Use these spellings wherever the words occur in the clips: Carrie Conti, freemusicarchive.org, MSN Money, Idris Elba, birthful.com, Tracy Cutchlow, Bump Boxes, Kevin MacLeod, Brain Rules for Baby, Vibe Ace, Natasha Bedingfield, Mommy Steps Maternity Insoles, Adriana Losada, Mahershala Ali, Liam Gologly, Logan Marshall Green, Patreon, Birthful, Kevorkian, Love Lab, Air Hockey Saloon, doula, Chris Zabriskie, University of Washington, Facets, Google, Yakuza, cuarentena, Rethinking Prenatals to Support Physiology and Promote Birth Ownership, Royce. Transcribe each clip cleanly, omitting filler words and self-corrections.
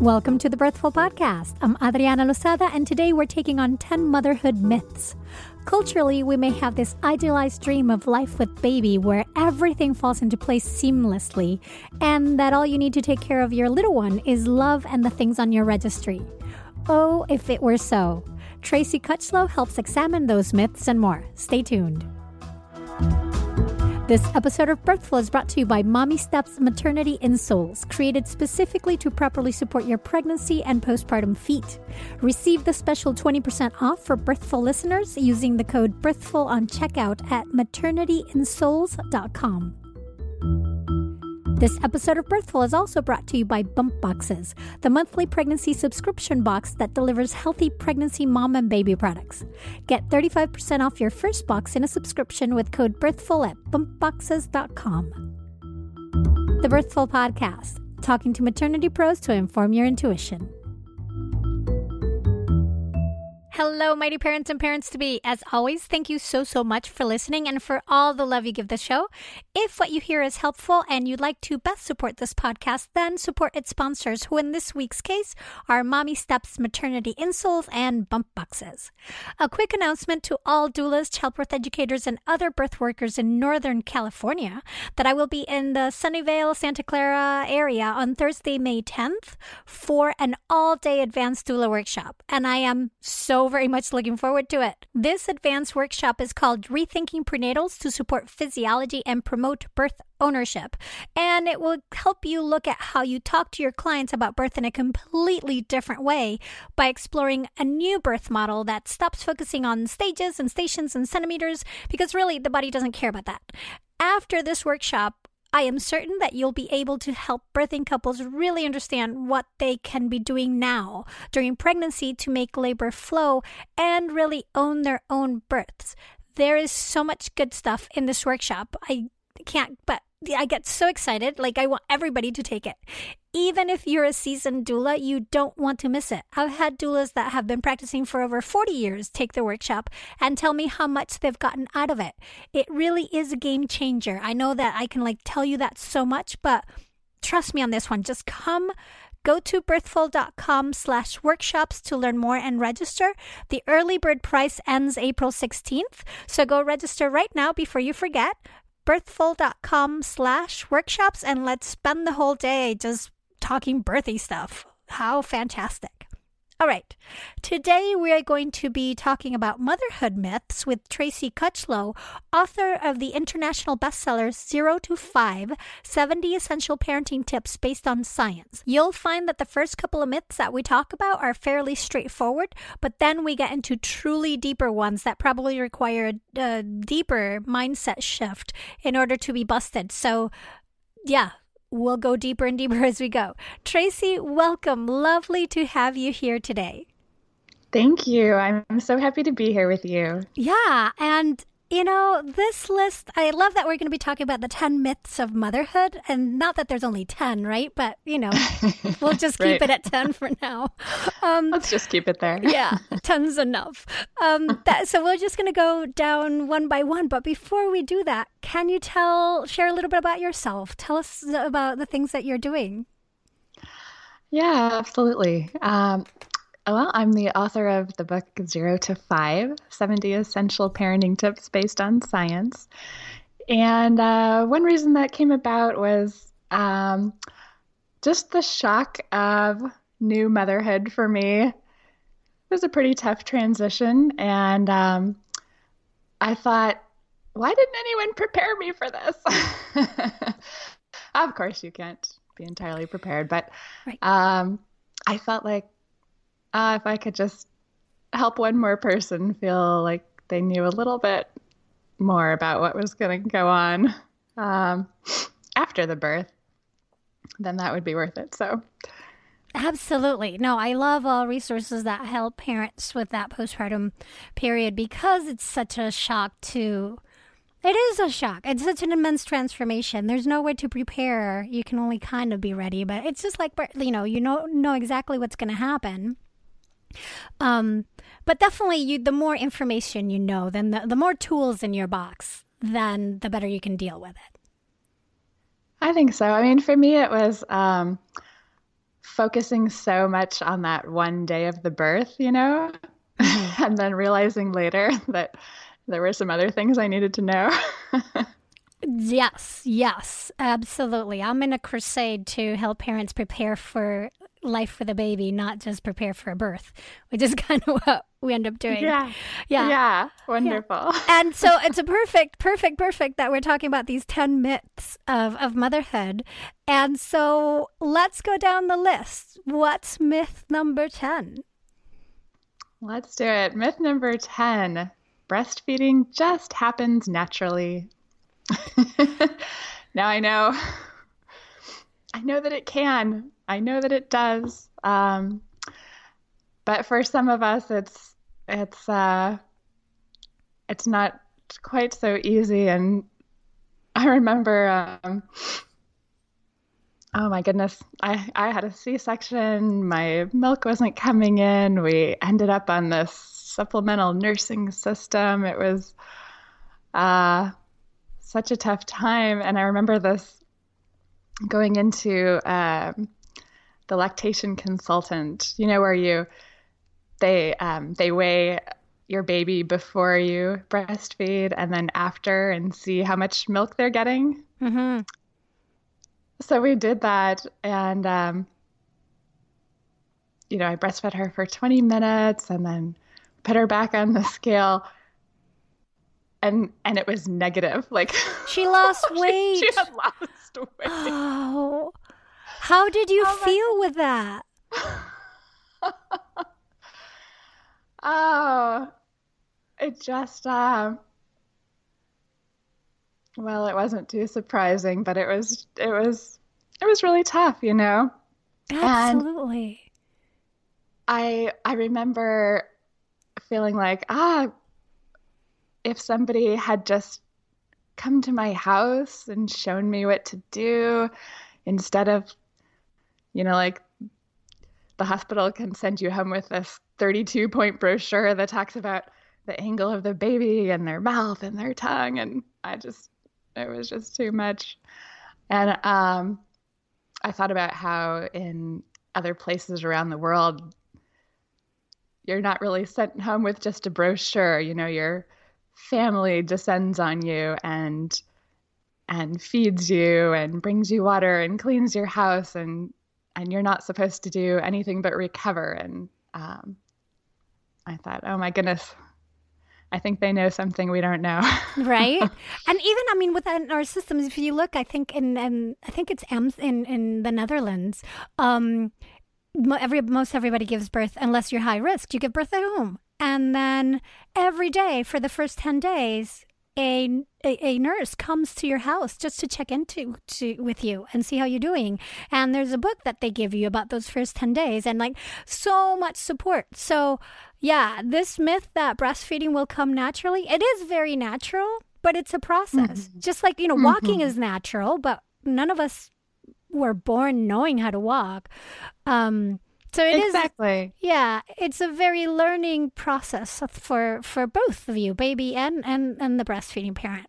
Welcome to the Birthful Podcast. I'm Adriana Losada, and today we're taking on 10 motherhood myths. Culturally, we may have this idealized dream of life with baby where everything falls into place seamlessly, and that all you need to take care of your little one is love and the things on your registry. Oh, if it were so. Tracy Cutchlow helps examine those myths and more. Stay tuned. This episode of Birthful is brought to you by Mommy Steps Maternity Insoles, created specifically to properly support your pregnancy and postpartum feet. Receive the special 20% off for Birthful listeners using the code BIRTHFUL on checkout at maternityinsoles.com. This episode of Birthful is also brought to you by Bump Boxes, the monthly pregnancy subscription box that delivers healthy pregnancy mom and baby products. Get 35% off your first box in a subscription with code BIRTHFUL at bumpboxes.com. The Birthful Podcast, talking to maternity pros to inform your intuition. Hello, mighty parents and parents-to-be. As always, thank you so much for listening and for all the love you give the show. If what you hear is helpful and you'd like to best support this podcast, then support its sponsors, who in this week's case are Mommy Steps Maternity Insoles and Bump Boxes. A quick announcement to all doulas, childbirth educators, and other birth workers in Northern California that I will be in the Sunnyvale, Santa Clara area on Thursday, May 10th for an all-day advanced doula workshop, and I am so very much looking forward to it. This advanced workshop is called Rethinking Prenatals to Support Physiology and Promote Birth Ownership, and it will help you look at how you talk to your clients about birth in a completely different way by exploring a new birth model that stops focusing on stages and stations and centimeters, because really the body doesn't care about that. After this workshop, I am certain that you'll be able to help birthing couples really understand what they can be doing now during pregnancy to make labor flow and really own their own births. There is so much good stuff in this workshop. I get so excited. I want everybody to take it. Even if you're a seasoned doula, you don't want to miss it. I've had doulas that have been practicing for over 40 years take the workshop and tell me how much they've gotten out of it. It really is a game changer. I know that I can tell you that so much, but trust me on this one. Just come. Go to birthful.com/workshops to learn more and register. The early bird price ends April 16th, so go register right now before you forget. Birthful.com/workshops, and let's spend the whole day just talking birthy stuff. How fantastic. All right. Today we are going to be talking about motherhood myths with Tracy Cutchlow, author of the international bestseller 0 to 5, 70 Essential Parenting Tips Based on Science. You'll find that the first couple of myths that we talk about are fairly straightforward, but then we get into truly deeper ones that probably require a deeper mindset shift in order to be busted. So, yeah. We'll go deeper and deeper as we go. Tracy, welcome. Lovely to have you here today. Thank you. I'm so happy to be here with you. Yeah. And, this list, I love that we're going to be talking about the 10 myths of motherhood. And not that there's only 10, right? But, we'll just keep right. It at 10 for now. Let's just keep it there. Yeah. 10's enough. So we're just going to go down one by one. But before we do that, can you share a little bit about yourself? Tell us about the things that you're doing. Yeah, absolutely. I'm the author of the book 0 to 5, 70 Essential Parenting Tips Based on Science. And one reason that came about was just the shock of new motherhood for me. It was a pretty tough transition. And I thought, why didn't anyone prepare me for this? Of course, you can't be entirely prepared, but right. I felt like if I could just help one more person feel like they knew a little bit more about what was going to go on after the birth, then that would be worth it. So, absolutely. No, I love all resources that help parents with that postpartum period, because it's such a shock to... It is a shock. It's such an immense transformation. There's no way to prepare. You can only kind of be ready, but it's just like, you know exactly what's going to happen. But definitely, the more information you know, then the more tools in your box, then the better you can deal with it. I think so. I mean, for me, it was focusing so much on that one day of the birth, mm-hmm. and then realizing later that there were some other things I needed to know. Yes, absolutely. I'm in a crusade to help parents prepare for life with a baby, not just prepare for a birth, which is kind of what we end up doing. Yeah. Wonderful. Yeah. And so it's a perfect that we're talking about these 10 myths of motherhood. And so let's go down the list. What's myth number 10? Let's do it. Myth number 10, breastfeeding just happens naturally. Now I know that it can. I know that it does. But for some of us, it's not quite so easy. And I remember, oh my goodness, I had a C-section. My milk wasn't coming in. We ended up on this supplemental nursing system. It was such a tough time. And I remember this going into the lactation consultant, where they weigh your baby before you breastfeed and then after and see how much milk they're getting. Mm-hmm. So we did that. And, I breastfed her for 20 minutes and then put her back on the scale. And it was negative. Like she lost weight. She had lost weight. Oh, how did you feel with that? It just, it wasn't too surprising, but it was really tough, Absolutely. And I remember feeling like, if somebody had just come to my house and shown me what to do instead of, the hospital can send you home with this 32-point brochure that talks about the angle of the baby and their mouth and their tongue. And it was just too much. And I thought about how in other places around the world, you're not really sent home with just a brochure. You're family descends on you and feeds you and brings you water and cleans your house and you're not supposed to do anything but recover. And I thought, oh my goodness, I think they know something we don't know. Right. And even, within our systems, if you look, I think in the Netherlands, most everybody gives birth unless you're high risk. You give birth at home. And then every day for the first 10 days, a nurse comes to your house just to check with you and see how you're doing. And there's a book that they give you about those first 10 days and so much support. So yeah, this myth that breastfeeding will come naturally, it is very natural, but it's a process. Mm-hmm. Just mm-hmm. walking is natural, but none of us were born knowing how to walk. So it is, yeah, it's a very learning process for both of you, baby and the breastfeeding parent.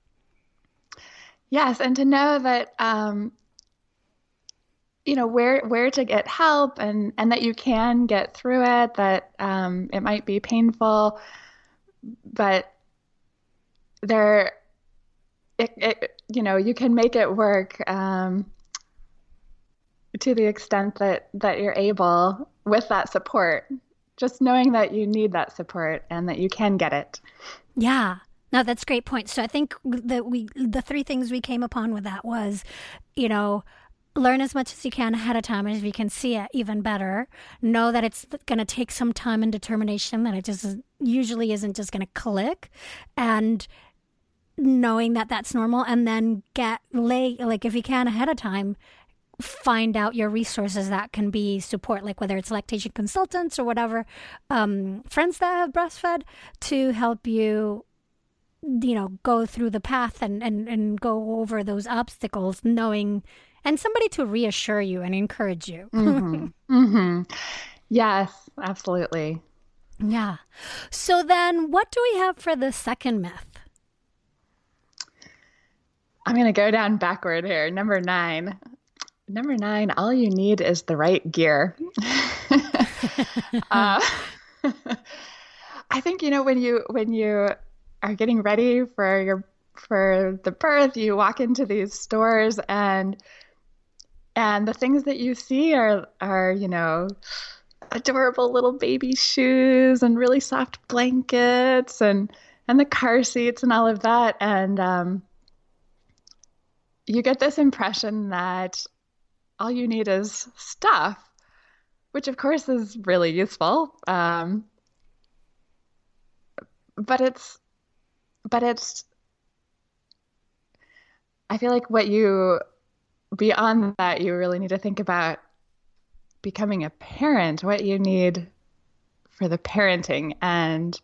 Yes, and to know that, where to get help and that you can get through it, that it might be painful, but you can make it work. To the extent that you're able with that support, just knowing that you need that support and that you can get it. Yeah, no, that's a great point. So I think that the three things we came upon with that was, learn as much as you can ahead of time, and if you can see it, even better. Know that it's going to take some time and determination, that it just usually isn't just going to click, and knowing that that's normal, and then if you can ahead of time, find out your resources that can be support, whether it's lactation consultants or whatever, friends that have breastfed to help you, go through the path and go over those obstacles, knowing, and somebody to reassure you and encourage you. Mm-hmm. Mm-hmm. Yes, absolutely. Yeah. So then what do we have for the second myth? I'm going to go down backward here. Number nine, all you need is the right gear. I think, when you are getting ready for the birth, you walk into these stores and the things that you see are adorable little baby shoes and really soft blankets and the car seats and all of that. And you get this impression that all you need is stuff, which of course is really useful. But I feel like beyond that, you really need to think about becoming a parent, what you need for the parenting. And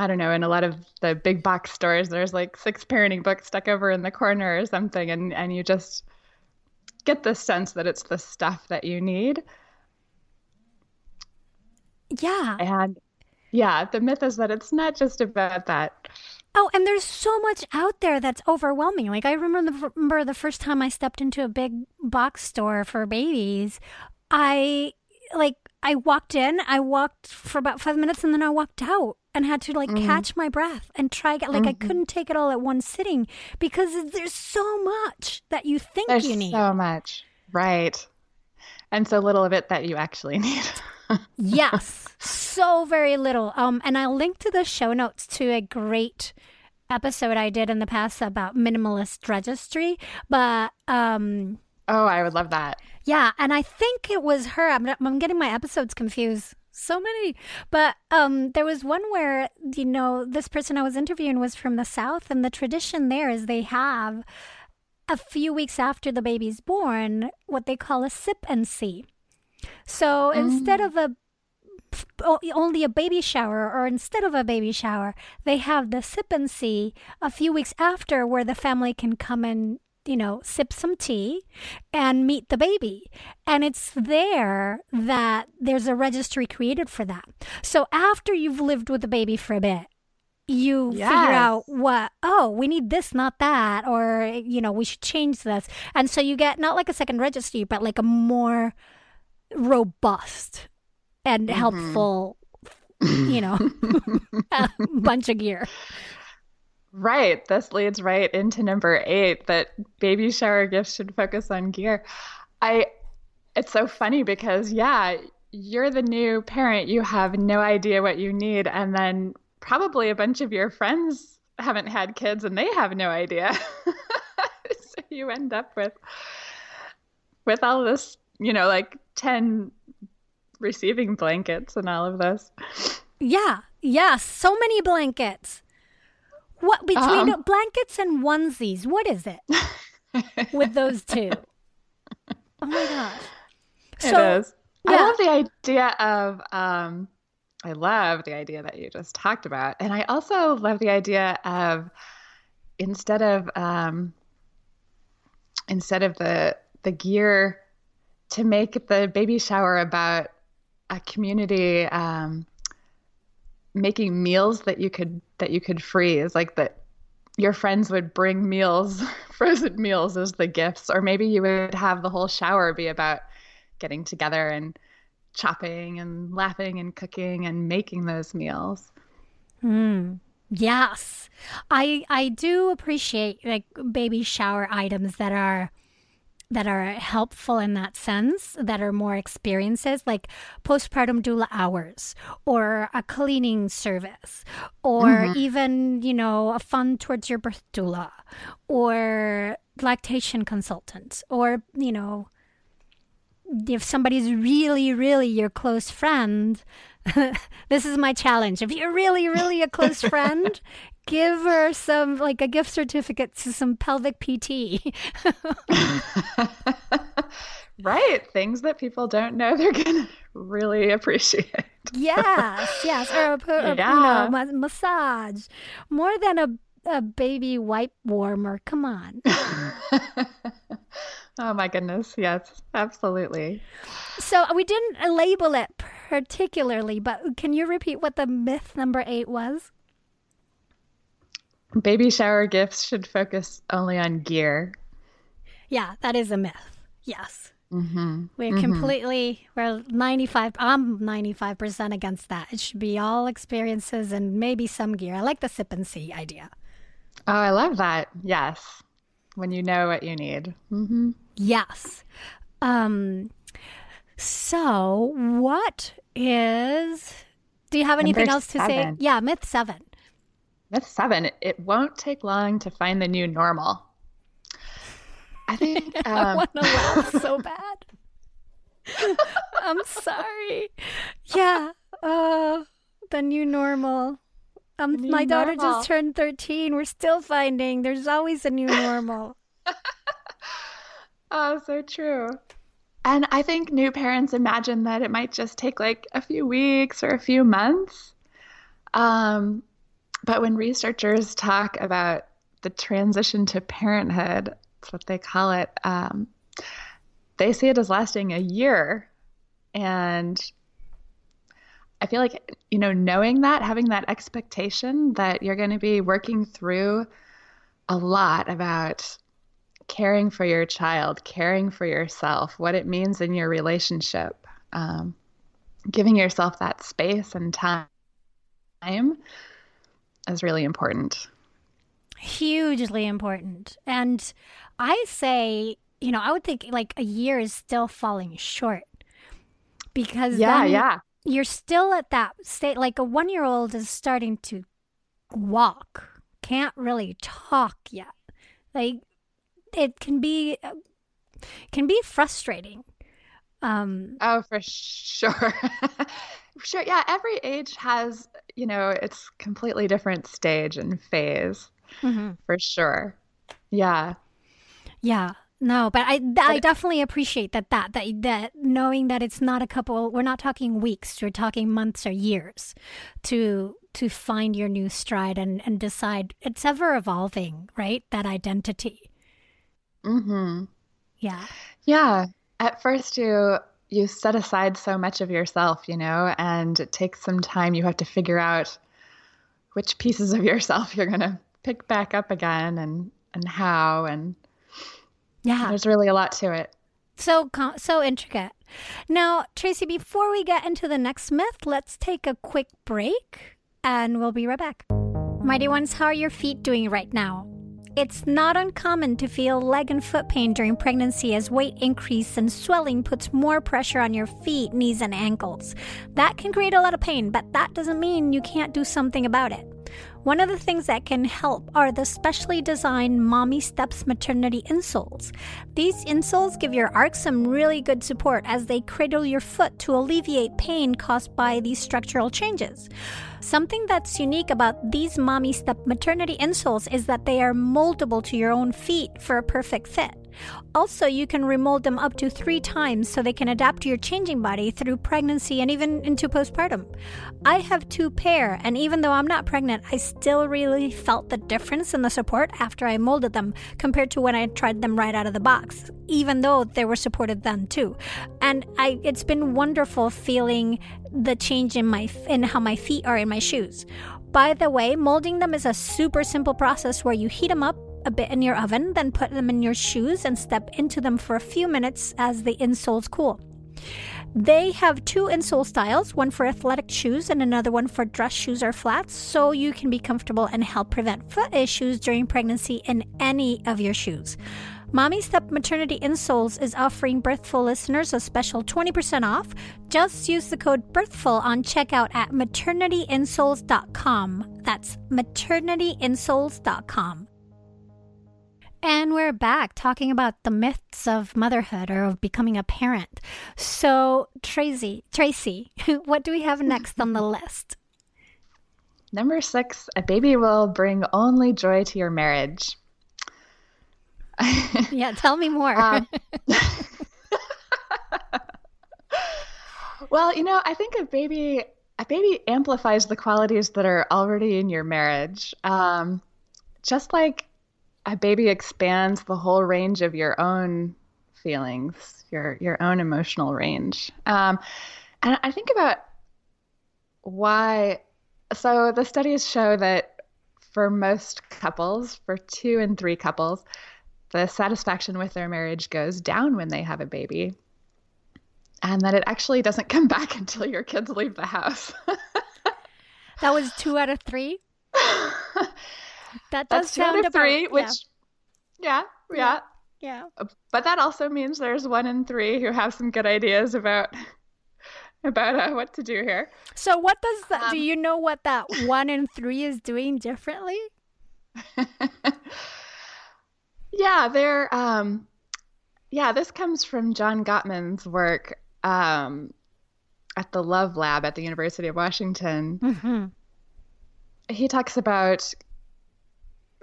I don't know, in a lot of the big box stores, there's like 6 parenting books stuck over in the corner or something. And you just get the sense that it's the stuff that you need. Yeah. And yeah, the myth is that it's not just about that. Oh, and there's so much out there that's overwhelming. Like I remember the first time I stepped into a big box store for babies, I walked in, I walked for about 5 minutes and then I walked out and had to catch my breath and try again. I couldn't take it all at one sitting because there's so much that you think you need. There's so much. Right. And so little of it that you actually need. Yes, so very little. And I'll link to the show notes to a great episode I did in the past about minimalist registry. But oh, I would love that. Yeah, and I think it was her. I'm getting my episodes confused. So many. But there was one where, this person I was interviewing was from the South, and the tradition there is they have a few weeks after the baby's born what they call a sip and see. So instead of only a baby shower, or instead of a baby shower, they have the sip and see a few weeks after, where the family can come and, sip some tea and meet the baby. And it's there that there's a registry created for that. So after you've lived with the baby for a bit, you figure out we need this, not that, or, we should change this. And so you get not like a second registry, but like a more robust and helpful, bunch of gear. Right. This leads right into number 8, that baby shower gifts should focus on gear. It's so funny because, you're the new parent. You have no idea what you need. And then probably a bunch of your friends haven't had kids and they have no idea. So you end up with all this, 10 receiving blankets and all of this. Yeah. So many blankets. What between blankets and onesies? What is it with those two? Oh my gosh! It is. Yeah. I love the idea that you just talked about, and I also love the idea of instead of the gear, to make the baby shower about a community making meals that you could freeze, like that your friends would bring meals, frozen meals as the gifts, or maybe you would have the whole shower be about getting together and chopping and laughing and cooking and making those meals. Yes, I do appreciate like baby shower items that are helpful in that sense, that are more experiences, like postpartum doula hours or a cleaning service or even, a fund towards your birth doula or lactation consultant or, if somebody's really, really your close friend, this is my challenge. If you're really, really a close friend, give her some, like a gift certificate to some pelvic PT. Right. Things that people don't know they're going to really appreciate. Yes. Or massage. More than a baby wipe warmer. Come on. Oh my goodness. Yes, absolutely. So we didn't label it particularly, but can you repeat what the myth number 8 was? Baby shower gifts should focus only on gear. Yeah, that is a myth. Yes. Mm-hmm. We're we're 95% against that. It should be all experiences and maybe some gear. I like the sip and see idea. Oh, I love that. Yes. When you know what you need. Mm-hmm. Yes. So what is, do you have anything else to say? Yeah, myth 7. Myth 7, it won't take long to find the new normal. I think I want to laugh so bad. I'm sorry. Yeah. The new normal. My daughter just turned 13. We're still finding there's always a new normal. Oh, so true. And I think new parents imagine that it might just take like a few weeks or a few months. But when researchers talk about the transition to parenthood, that's what they call it, they see it as lasting a year. And I feel like, you know, knowing that, having that expectation that you're going to be working through a lot about caring for your child, caring for yourself, what it means in your relationship, giving yourself that space and time is really important. Hugely important. And I say, you know, I would think like a year is still falling short because you're still at that state. Like a 1-year-old is starting to walk, can't really talk yet. Like it can be frustrating. Oh, for sure. Sure. Yeah. Every age has, you know, it's completely different stage and phase. Mm-hmm. For sure. Yeah. Yeah. No, but I definitely appreciate that knowing that it's not a couple, we're not talking weeks, we're talking months or years to find your new stride and decide. It's ever evolving, right? That identity. Mm-hmm. Yeah. Yeah. At first you set aside so much of yourself, you know, and it takes some time. You have to figure out which pieces of yourself you're going to pick back up again and how, and yeah, there's really a lot to it. So intricate. Now, Tracy, before we get into the next myth, let's take a quick break and we'll be right back. Mighty ones, how are your feet doing right now? It's not uncommon to feel leg and foot pain during pregnancy as weight increase and swelling puts more pressure on your feet, knees, and ankles. That can create a lot of pain, but that doesn't mean you can't do something about it. One of the things that can help are the specially designed Mommy Steps Maternity Insoles. These insoles give your arch some really good support as they cradle your foot to alleviate pain caused by these structural changes. Something that's unique about these Mommy Step Maternity Insoles is that they are moldable to your own feet for a perfect fit. Also, you can remold them up to 3 times so they can adapt to your changing body through pregnancy and even into postpartum. I have 2 pair, and even though I'm not pregnant, I still really felt the difference in the support after I molded them compared to when I tried them right out of the box, even though they were supported then too. And it's been wonderful feeling the change in how my feet are in my shoes. By the way, molding them is a super simple process where you heat them up a bit in your oven, then put them in your shoes and step into them for a few minutes as the insoles cool. They have 2 insole styles, one for athletic shoes and another one for dress shoes or flats, so you can be comfortable and help prevent foot issues during pregnancy in any of your shoes. Mommy Step Maternity Insoles is offering Birthful listeners a special 20% off. Just use the code BIRTHFUL on checkout at maternityinsoles.com. That's maternityinsoles.com. And we're back talking about the myths of motherhood or of becoming a parent. So, Tracy, what do we have next on the list? Number 6, a baby will bring only joy to your marriage. Yeah, tell me more. Well, you know, I think a baby amplifies the qualities that are already in your marriage. Just like a baby expands the whole range of your own feelings, your own emotional range. And I think about why. So the studies show that for most couples, for 2 and 3 couples, the satisfaction with their marriage goes down when they have a baby, and that it actually doesn't come back until your kids leave the house. That was 2 out of 3? That does sound about... 2 out of 3, which... Yeah. But that also means there's 1 in 3 who have some good ideas about what to do here. So what does that... do you know what that 1 in 3 is doing differently? Yeah, they're... this comes from John Gottman's work at the Love Lab at the University of Washington. Mm-hmm. He talks about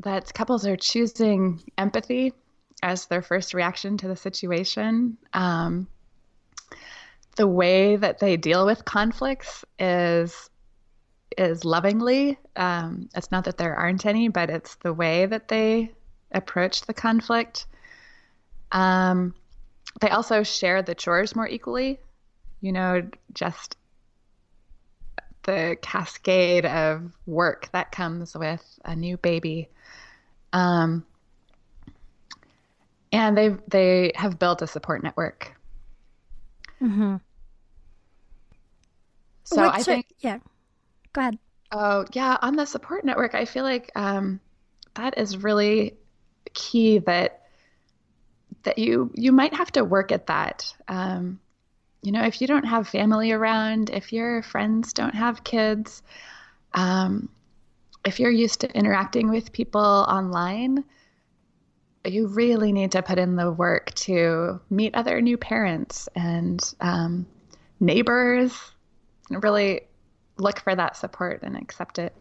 that couples are choosing empathy as their first reaction to the situation. The way that they deal with conflicts is lovingly. It's not that there aren't any, but it's the way that they approach the conflict. They also share the chores more equally. You know, just the cascade of work that comes with a new baby. And they have built a support network. Mm-hmm. So I think... Yeah. Go ahead. Oh, yeah. On the support network, I feel like that is really key, that you might have to work at that. You know, if you don't have family around, if your friends don't have kids, if you're used to interacting with people online, you really need to put in the work to meet other new parents and neighbors, and really look for that support and accept it.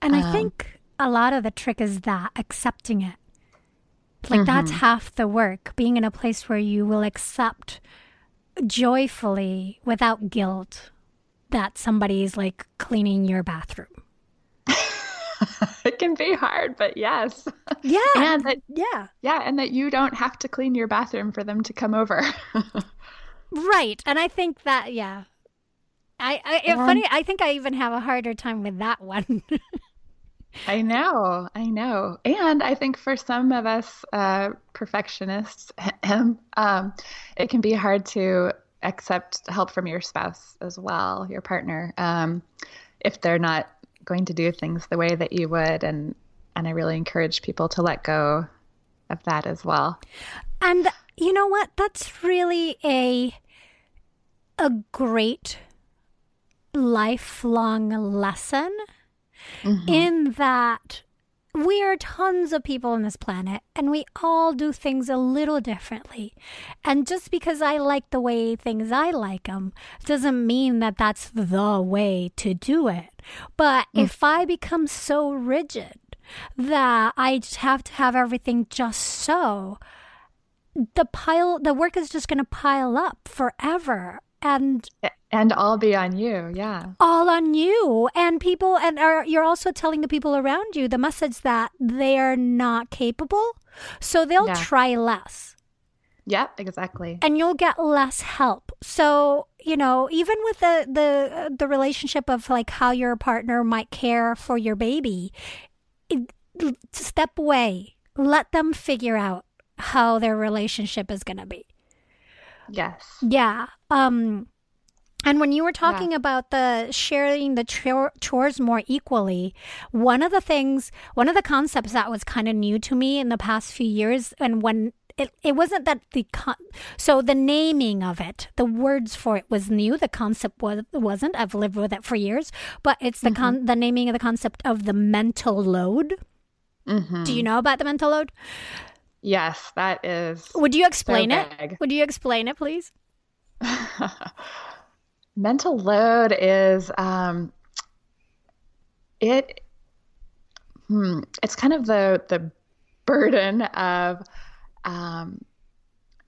And I think a lot of the trick is that, accepting it. Like, mm-hmm. That's half the work, being in a place where you will accept joyfully, without guilt, that somebody's like cleaning your bathroom. It can be hard, but yes. Yeah. And that you don't have to clean your bathroom for them to come over. Right. And I think that, yeah. Funny, I think I even have a harder time with that one. I know. And I think for some of us perfectionists, it can be hard to accept help from your spouse as well, your partner, if they're not going to do things the way that you would. And I really encourage people to let go of that as well. And you know what? That's really a great lifelong lesson. Mm-hmm. In that we are tons of people on this planet and we all do things a little differently. And just because I like the way things I like them doesn't mean that that's the way to do it. But if I become so rigid that I have to have everything just so, the work is just going to pile up forever. And all be on you, yeah. All on you. And people, you're also telling the people around you the message that they're not capable, so they'll try less. Yeah, exactly. And you'll get less help. So, you know, even with the relationship of like how your partner might care for your baby, step away. Let them figure out how their relationship is going to be. Yes. Yeah. And when you were talking about the sharing the chores more equally, one of the concepts that was kind of new to me in the past few years, and when it wasn't that so the naming of it, the words for it was new. The concept wasn't. I've lived with it for years, but it's the naming of the concept of the mental load. Mm-hmm. Do you know about the mental load? Yes, that is. Would you explain it? Would you explain it, please? Mental load is it's kind of the burden of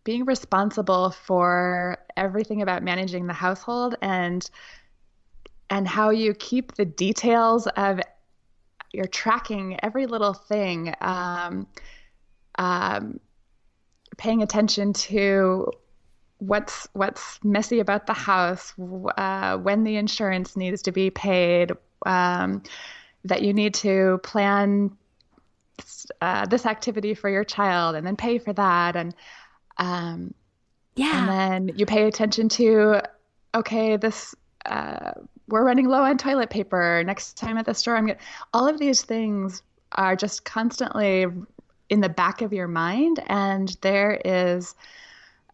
being responsible for everything about managing the household and how you keep the details of your tracking every little thing. paying attention to what's messy about the house, when the insurance needs to be paid, that you need to plan this activity for your child and then pay for that. And and then you pay attention to, okay, this we're running low on toilet paper. Next time at the store, all of these things are just constantly in the back of your mind, and there is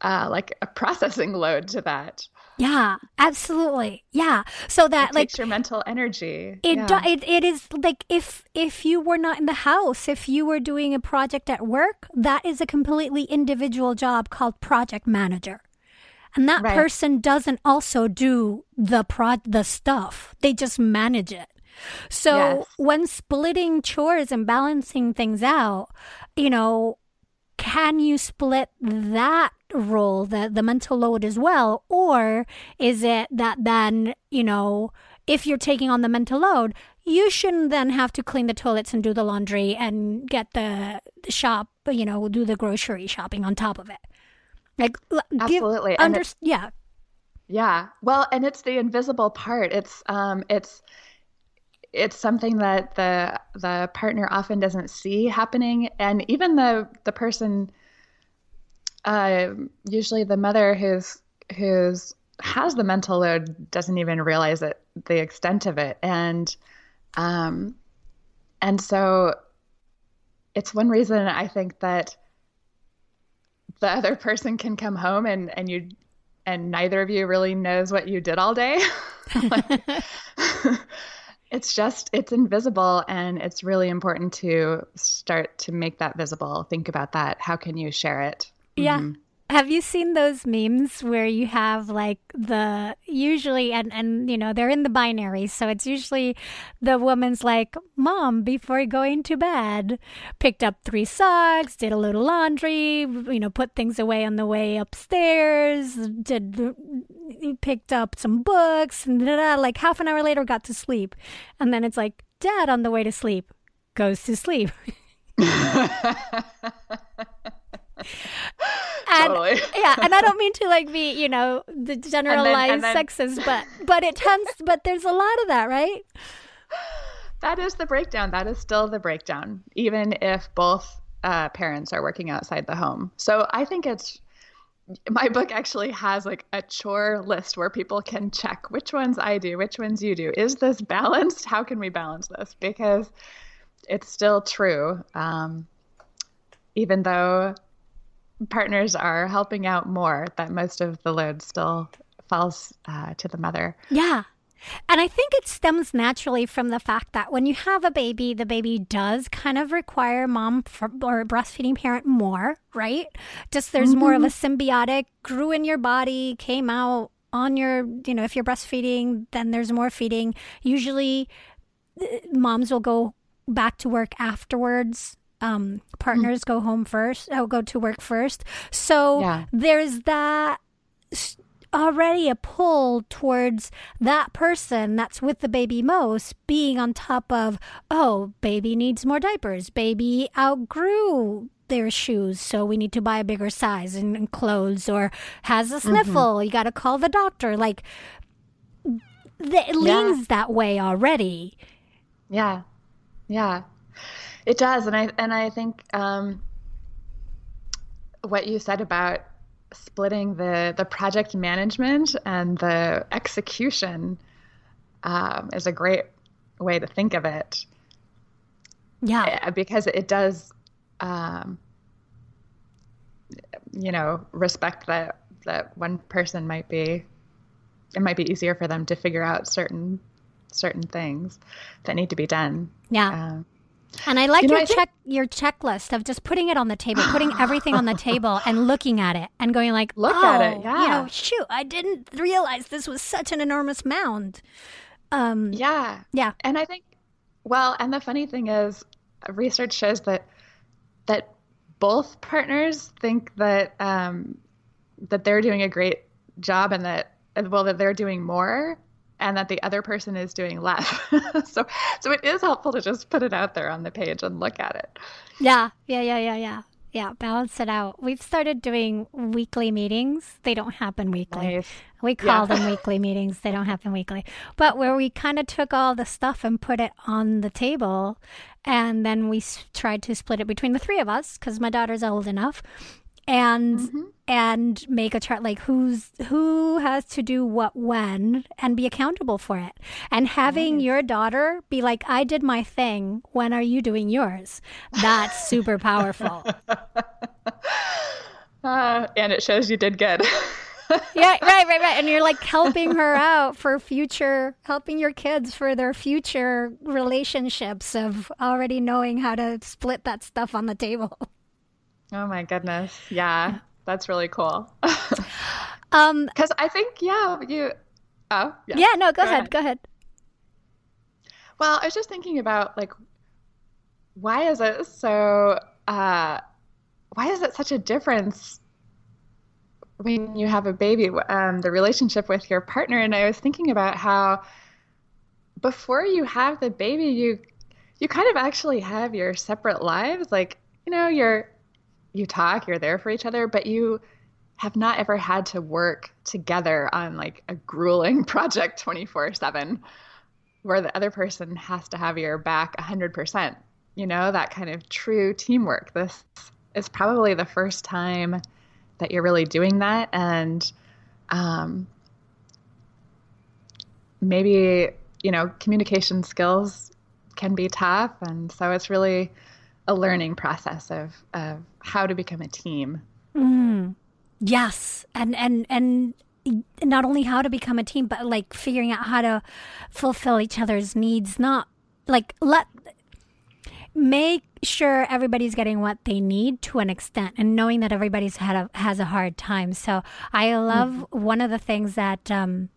like a processing load to that. Yeah, absolutely. Yeah. So that it takes your mental energy. It is like if you were not in the house, if you were doing a project at work, that is a completely individual job called project manager. And that person doesn't also do the stuff. They just manage it. So when splitting chores and balancing things out, can you split that role, the mental load as well? Or is it that then, if you're taking on the mental load, you shouldn't then have to clean the toilets and do the laundry and get the shop, do the grocery shopping on top of it? Absolutely. Yeah. Well, and it's the invisible part. It's something that the partner often doesn't see happening. And even the person, usually the mother who's has the mental load, doesn't even realize it, the extent of it. And so it's one reason I think that the other person can come home and neither of you really knows what you did all day. It's invisible, and it's really important to start to make that visible. Think about that. How can you share it? Yeah. Mm-hmm. Have you seen those memes where you have like they're in the binary. So it's usually the woman's like, mom, before going to bed, picked up 3 socks, did a little laundry, put things away on the way upstairs, picked up some books, and like half an hour later got to sleep. And then it's like, dad on the way to sleep goes to sleep. And, totally. Yeah, and I don't mean to like be, the generalized sexist, but there's a lot of that, right? That is the breakdown. That is still the breakdown, even if both parents are working outside the home. So I think my book actually has like a chore list where people can check which ones I do, which ones you do. Is this balanced? How can we balance this? Because it's still true. Even though partners are helping out more, that most of the load still falls to the mother. Yeah. And I think it stems naturally from the fact that when you have a baby, the baby does kind of require or a breastfeeding parent more, right? Just there's more of a symbiotic, grew in your body, came out on your, if you're breastfeeding, then there's more feeding. Usually moms will go back to work afterwards. Partners go home first, go to work first. So there's that already a pull towards that person that's with the baby most being on top of, baby needs more diapers. Baby outgrew their shoes, so we need to buy a bigger size and clothes, or has a sniffle. You got to call the doctor. Like, it leans that way already. Yeah. Yeah. It does, and I think what you said about splitting the project management and the execution is a great way to think of it. Yeah, because it does, respect that one person might be easier for them to figure out certain things that need to be done. Yeah. And I like your checklist of just putting it on the table, putting everything on the table and looking at it and going like, shoot, I didn't realize this was such an enormous mound. Yeah. And I think, and the funny thing is, research shows that both partners think that they're doing a great job and that they're doing more, and that the other person is doing less. So it is helpful to just put it out there on the page and look at it. Yeah. Yeah, balance it out. We've started doing weekly meetings. They don't happen weekly. Nice. We call them weekly meetings. They don't happen weekly. But where we kind of took all the stuff and put it on the table, and then we tried to split it between the three of us, because my daughter's old enough, and make a chart, like who has to do what when, and be accountable for it. And having your daughter be like, I did my thing, when are you doing yours? That's super powerful. And it shows you did good. Yeah, right. And you're like helping her out for future, helping your kids for their future relationships of already knowing how to split that stuff on the table. Oh my goodness. Yeah. That's really cool. Because I think, go ahead. Well, I was just thinking about, like, why is it such a difference when you have a baby, the relationship with your partner? And I was thinking about how before you have the baby, you kind of actually have your separate lives. Like, you know, you talk, you're there for each other, but you have not ever had to work together on like a grueling project 24/7 where the other person has to have your back 100%, you know, that kind of true teamwork. This is probably the first time that you're really doing that. And, maybe, you know, communication skills can be tough. And so it's really a learning process of how to become a team. Mm. Yes. And not only how to become a team, but like figuring out how to fulfill each other's needs, not like make sure everybody's getting what they need to an extent, and knowing that everybody's has a hard time. So I love one of the things that, I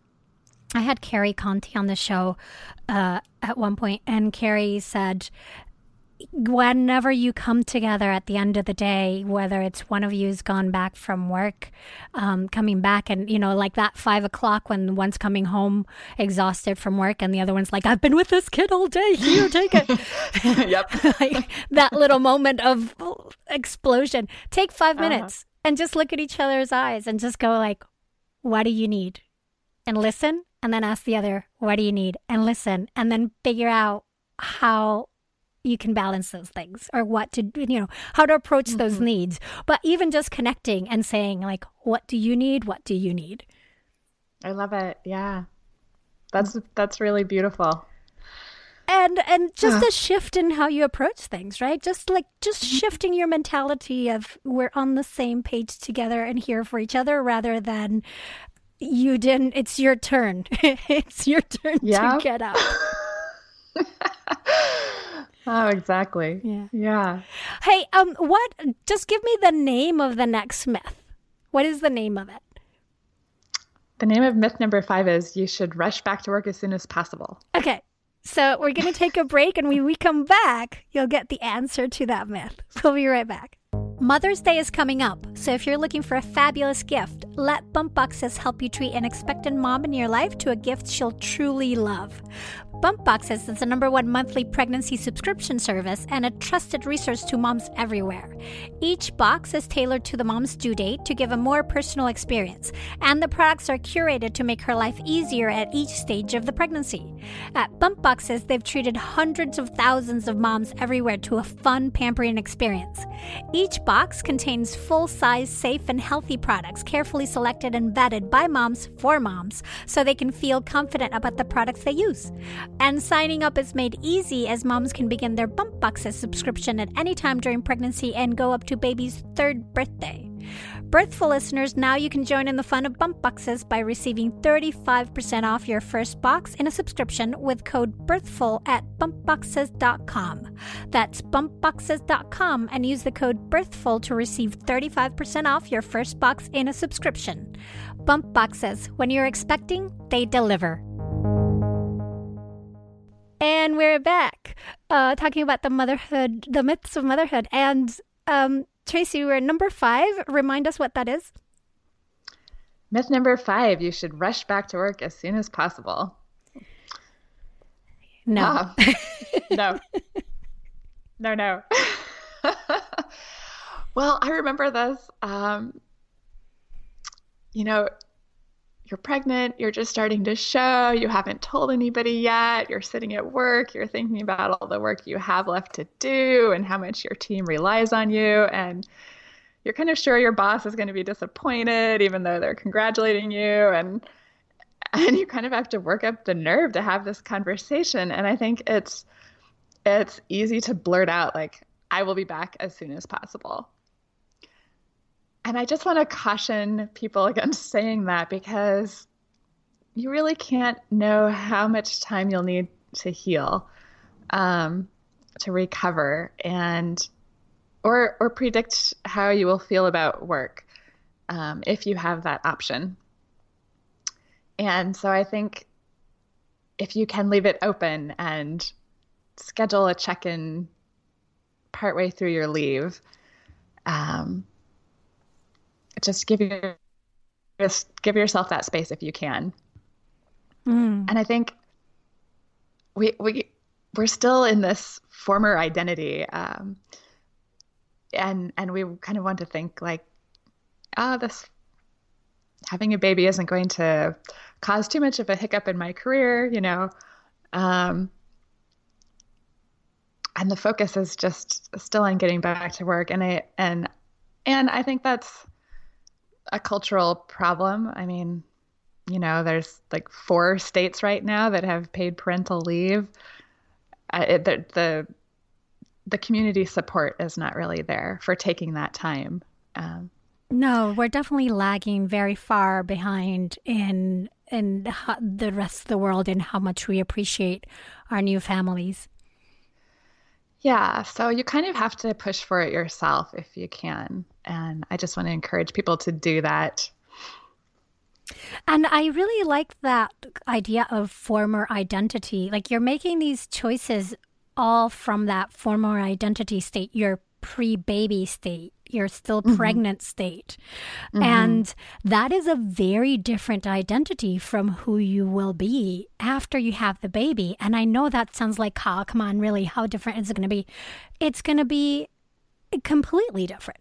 had Carrie Conti on the show, at one point, and Carrie said, whenever you come together at the end of the day, whether it's one of you's gone back from work, coming back, and you know, like that 5 o'clock when one's coming home exhausted from work and the other one's like, I've been with this kid all day, here, take it. Yep. Like that little moment of explosion. Take 5 minutes and just look at each other's eyes and just go like, what do you need? And listen, and then ask the other, what do you need? And listen, and then figure out how you can balance those things, or what to, you know, how to approach those needs. But even just connecting and saying like, what do you need? What do you need? I love it. Yeah. That's really beautiful. And just a shift in how you approach things, right? Just shifting your mentality of, we're on the same page together and here for each other, rather than it's your turn. It's your turn to get up. Oh, exactly. Yeah. Hey, just give me the name of the next myth. What is the name of it? The name of myth number 5 is, you should rush back to work as soon as possible. Okay. So we're going to take a break, and when we come back, you'll get the answer to that myth. We'll be right back. Mother's Day is coming up, so if you're looking for a fabulous gift, let Bump Boxes help you treat an expectant mom in your life to a gift she'll truly love. Bump Boxes is the #1 monthly pregnancy subscription service and a trusted resource to moms everywhere. Each box is tailored to the mom's due date to give a more personal experience, and the products are curated to make her life easier at each stage of the pregnancy. At Bump Boxes, they've treated hundreds of thousands of moms everywhere to a fun pampering experience. Each box contains full-size, safe, and healthy products carefully selected and vetted by moms for moms, so they can feel confident about the products they use. And signing up is made easy, as moms can begin their Bump Boxes subscription at any time during pregnancy and go up to baby's 3rd birthday. Birthful listeners, now you can join in the fun of Bump Boxes by receiving 35% off your first box in a subscription with code BIRTHFUL at bumpboxes.com. That's bumpboxes.com, and use the code BIRTHFUL to receive 35% off your first box in a subscription. Bump Boxes, when you're expecting, they deliver. And we're back, talking about the myths of motherhood. And Tracy, we're at number 5. Remind us what that is. Myth number 5, you should rush back to work as soon as possible. No. No. No. Well, I remember this, you know, you're pregnant, you're just starting to show, you haven't told anybody yet, you're sitting at work, you're thinking about all the work you have left to do and how much your team relies on you, and you're kind of sure your boss is going to be disappointed even though they're congratulating you, and you kind of have to work up the nerve to have this conversation. And I think it's easy to blurt out, like, I will be back as soon as possible. And I just want to caution people against saying that, because you really can't know how much time you'll need to heal, to recover, and or predict how you will feel about work, if you have that option. And so I think if you can leave it open and schedule a check-in partway through your leave, just give yourself that space if you can. And I think we're still in this former identity, and we kind of want to think like, having a baby isn't going to cause too much of a hiccup in my career, you know. And the focus is just still on getting back to work. And I think that's a cultural problem. I mean, you know, there's like 4 states right now that have paid parental leave. The community support is not really there for taking that time. No, we're definitely lagging very far behind in the rest of the world in how much we appreciate our new families. Yeah, so you kind of have to push for it yourself if you can. And I just want to encourage people to do that. And I really like that idea of former identity. Like, you're making these choices all from that former identity state, your pre-baby state, your still pregnant state. And that is a very different identity from who you will be after you have the baby. And I know that sounds like, oh, come on, really, how different is it going to be? It's going to be completely different.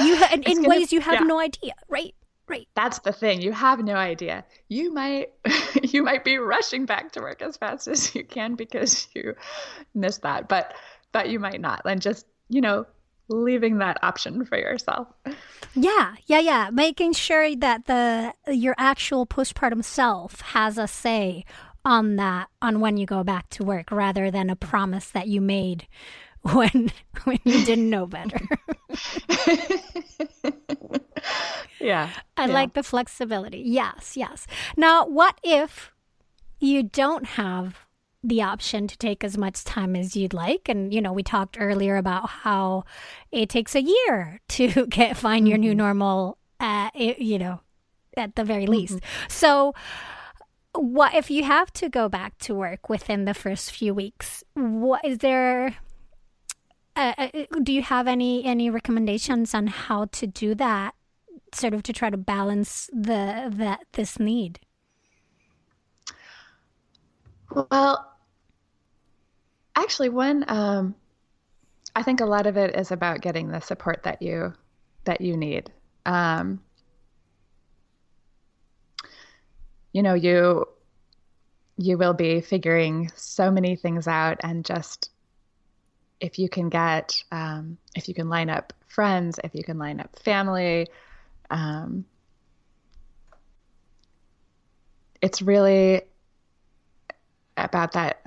In ways you have no idea, right? Right. That's the thing. You have no idea. You might be rushing back to work as fast as you can because you missed that, but you might not. And just, you know, leaving that option for yourself. Yeah. Making sure that your actual postpartum self has a say on that, on when you go back to work, rather than a promise that you made when you didn't know better. I like the flexibility. Yes. Now, what if you don't have the option to take as much time as you'd like? And, you know, we talked earlier about how it takes a year to find your new normal, at the very least. So what if you have to go back to work within the first few weeks? What is there... do you have any recommendations on how to do that, sort of to try to balance this need? Well, actually, I think a lot of it is about getting the support that you need. You know, you will be figuring so many things out, and just if you can get, if you can line up friends, if you can line up family, it's really about that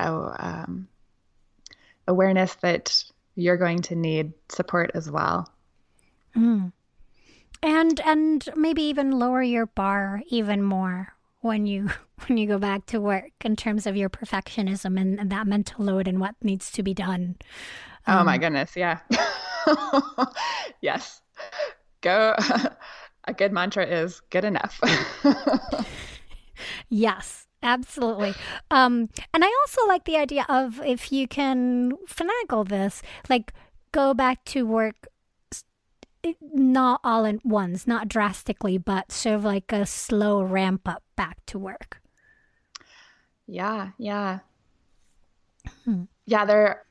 awareness that you're going to need support as well. And maybe even lower your bar even more when you go back to work in terms of your perfectionism and that mental load and what needs to be done. Oh my goodness. Yeah. Yes. Go. A good mantra is good enough. Yes, absolutely. And I also like the idea of, if you can finagle this, like, go back to work not all at once, not drastically, but sort of like a slow ramp up back to work. Yeah. Yeah. There,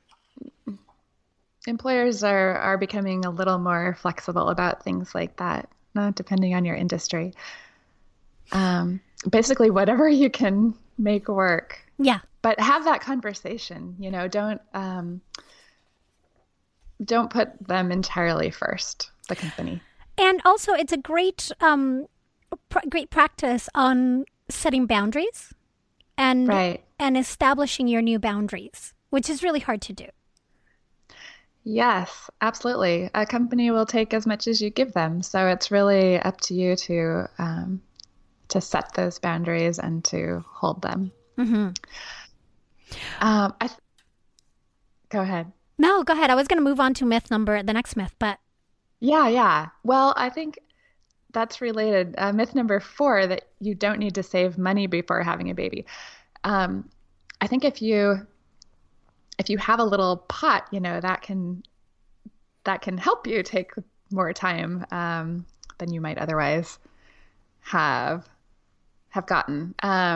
employers are becoming a little more flexible about things like that, depending on your industry. Basically, whatever you can make work. Yeah. But have that conversation. You know, don't put them entirely first, the company. And also, it's a great practice on setting boundaries and and establishing your new boundaries, which is really hard to do. Yes, absolutely. A company will take as much as you give them, so it's really up to you to set those boundaries and to hold them. Mm-hmm. Go ahead. No, go ahead. I was going to move on to the next myth, but yeah. Well, I think that's related. Myth number 4: that you don't need to save money before having a baby. I think if you have a little pot, you know, that can help you take more time than you might otherwise have gotten. Mm-hmm.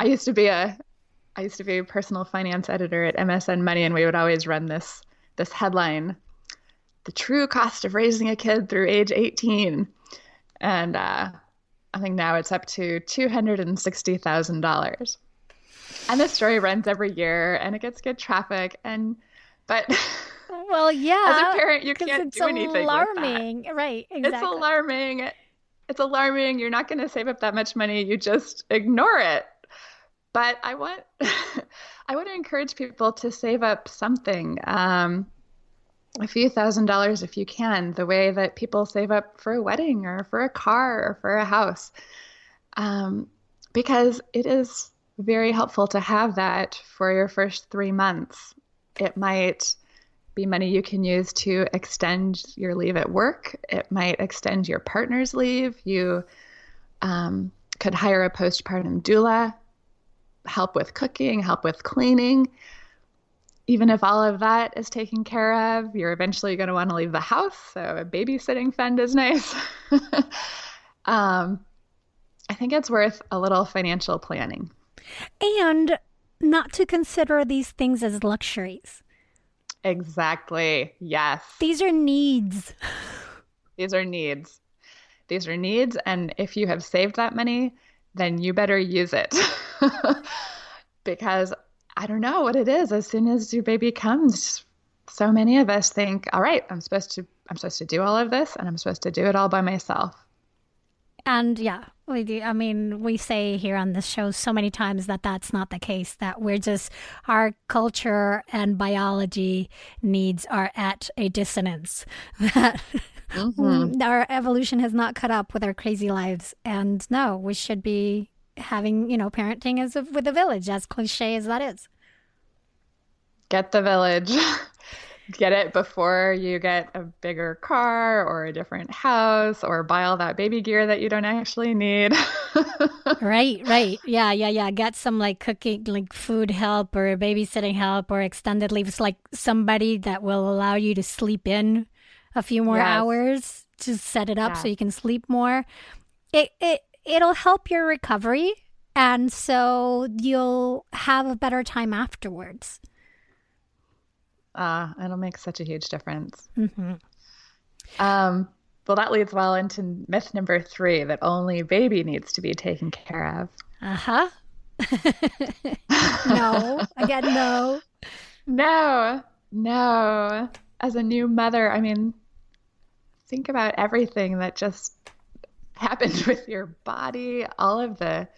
I used to be a personal finance editor at MSN Money, and we would always run this headline: "The true cost of raising a kid through age 18," and I think now it's up to $260,000. And this story runs every year, and it gets good traffic. As a parent, you can't do anything. Alarming, with that. Right? Exactly. It's alarming. It's alarming. You're not going to save up that much money. You just ignore it. But I want to encourage people to save up something, a few $1,000 if you can. The way that people save up for a wedding, or for a car, or for a house, because it is very helpful to have that for your first 3 months. It might be money you can use to extend your leave at work. It might extend your partner's leave. You could hire a postpartum doula, help with cooking, help with cleaning. Even if all of that is taken care of, you're eventually going to want to leave the house, so a babysitting fund is nice. I think it's worth a little financial planning. And not to consider these things as luxuries. Exactly. Yes. These are needs. These are needs. And if you have saved that money, then you better use it. Because I don't know what it is. As soon as your baby comes, so many of us think, all right, I'm supposed to do all of this, and I'm supposed to do it all by myself. And yeah, we do. I mean, we say here on this show so many times that that's not the case, that we're just, our culture and biology needs are at a dissonance, that mm-hmm. our evolution has not caught up with our crazy lives. And no, we should be having, parenting with a village, as cliche as that is. Get the village. Get it before you get a bigger car or a different house, or buy all that baby gear that you don't actually need. Right. Yeah. Get some cooking, food help, or babysitting help, or extended leaves, somebody that will allow you to sleep in a few more hours, to set it up so you can sleep more. It'll help your recovery, and so you'll have a better time afterwards. It'll make such a huge difference. Mm-hmm. Well, that leads well into myth number 3, that only baby needs to be taken care of. Uh-huh. No. No. As a new mother, I mean, think about everything that just happened with your body, all of the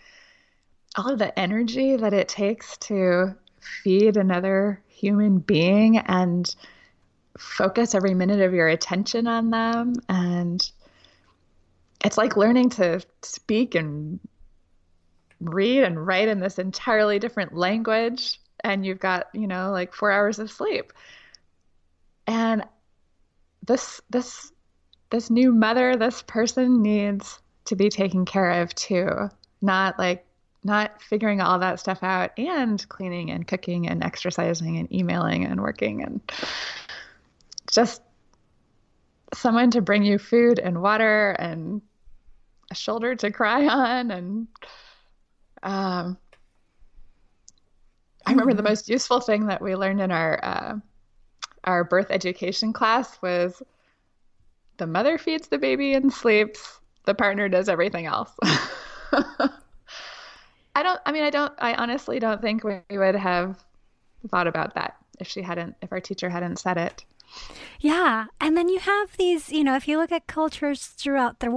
energy that it takes to feed another human being and focus every minute of your attention on them. And it's like learning to speak and read and write in this entirely different language. And you've got, 4 hours of sleep. And this new mother, this person needs to be taken care of too. Not figuring all that stuff out, and cleaning and cooking and exercising and emailing and working, and just someone to bring you food and water and a shoulder to cry on. And I remember the most useful thing that we learned in our our birth education class was the mother feeds the baby and sleeps, the partner does everything else. I honestly don't think we would have thought about that if our teacher hadn't said it. Yeah. And then you have these, if you look at cultures throughout the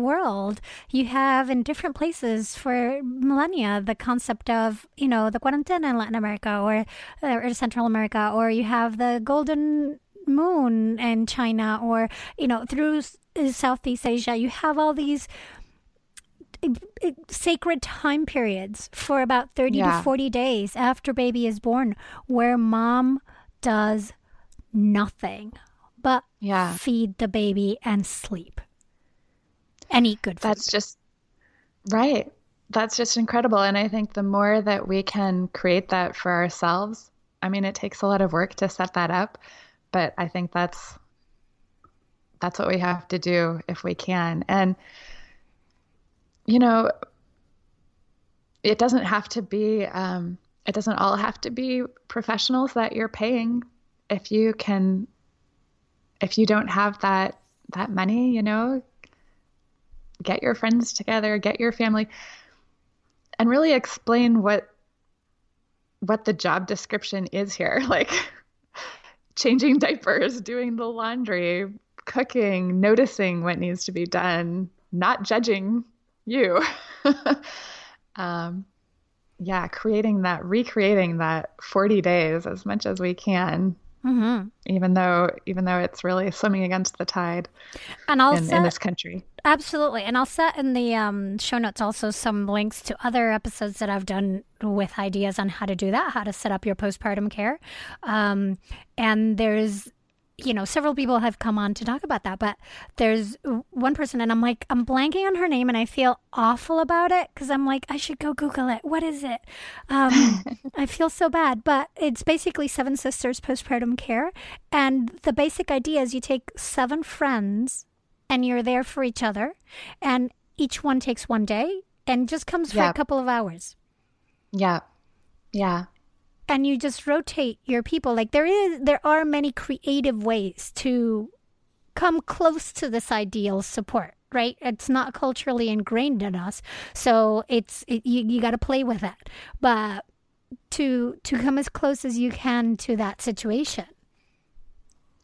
world, you have in different places for millennia the concept of, the cuarentena in Latin America or Central America, or you have the golden moon in China, or, through Southeast Asia, you have all these sacred time periods for about 30 to 40 days after baby is born where mom does nothing but feed the baby and sleep and eat good food. That's just incredible. And I think the more that we can create that for ourselves, it takes a lot of work to set that up, but I think that's what we have to do if we can. And it doesn't have to be it doesn't all have to be professionals that you're paying. If you don't have that money, get your friends together, get your family, and really explain what the job description is here. Like changing diapers, doing the laundry, cooking, noticing what needs to be done, not judging you. Recreating that 40 days as much as we can. Mm-hmm. Even though it's really swimming against the tide in this country. Absolutely. And I'll set in the show notes also some links to other episodes that I've done with ideas on how to do that, how to set up your postpartum care. And there's, several people have come on to talk about that, but there's one person and I'm blanking on her name and I feel awful about it because I'm like, I should go Google it. What is it? I feel so bad, but it's basically Seven Sisters Postpartum Care. And the basic idea is you take seven friends and you're there for each other and each one takes one day and just comes for a couple of hours. Yeah. Yeah. And you just rotate your people. Like there are many creative ways to come close to this ideal support, right? It's not culturally ingrained in us. So you got to play with that. But to come as close as you can to that situation.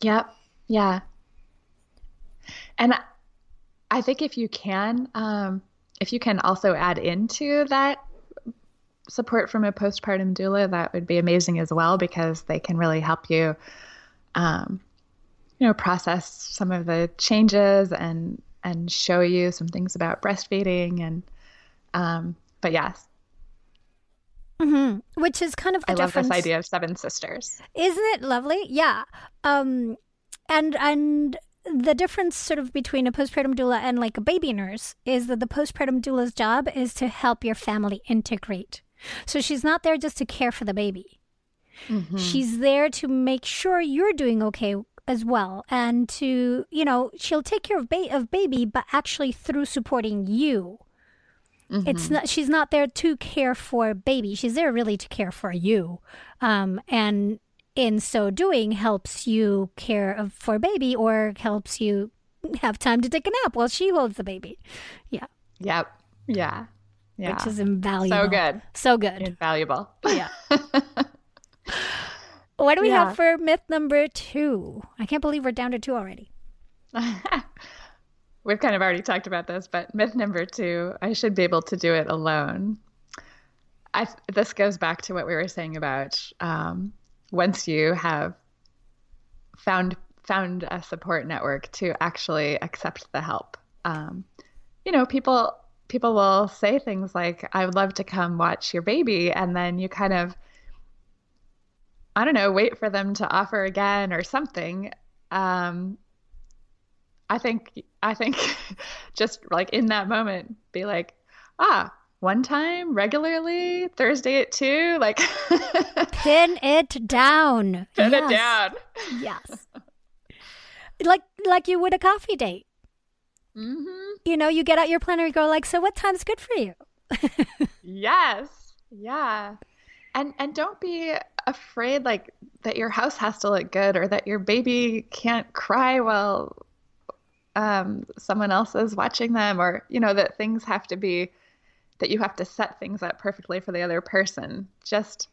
Yep. Yeah. And I think if you can also add into that support from a postpartum doula, that would be amazing as well, because they can really help you, process some of the changes and show you some things about breastfeeding but yes. Mm-hmm. Which is kind of the difference. I love this idea of Seven Sisters. Isn't it lovely? Yeah. And the difference sort of between a postpartum doula and like a baby nurse is that the postpartum doula's job is to help your family integrate. So she's not there just to care for the baby. Mm-hmm. She's there to make sure you're doing okay as well. And to, she'll take care of baby, but actually through supporting you. Mm-hmm. She's not there to care for baby. She's there really to care for you. And in so doing helps you care for baby or helps you have time to take a nap while she holds the baby. Yeah. Yep. Yeah. Yeah. Which is invaluable. So good. So good. Invaluable. Yeah. What do we have for myth number 2? I can't believe we're down to 2 already. We've kind of already talked about this, but myth number 2, I should be able to do it alone. This goes back to what we were saying about, once you have found a support network, to actually accept the help. People will say things like, I would love to come watch your baby. And then you kind of, I don't know, wait for them to offer again or something. I think just like in that moment, be like, one time, regularly, Thursday at 2, like. Pin it down. Pin it down. Yes. Like you would a coffee date. Mm-hmm. You get out your planner, you go like, so what time's good for you? Yes. Yeah. And don't be afraid, like, that your house has to look good, or that your baby can't cry while someone else is watching them, or, you know, that things have to be, that you have to set things up perfectly for the other person. Just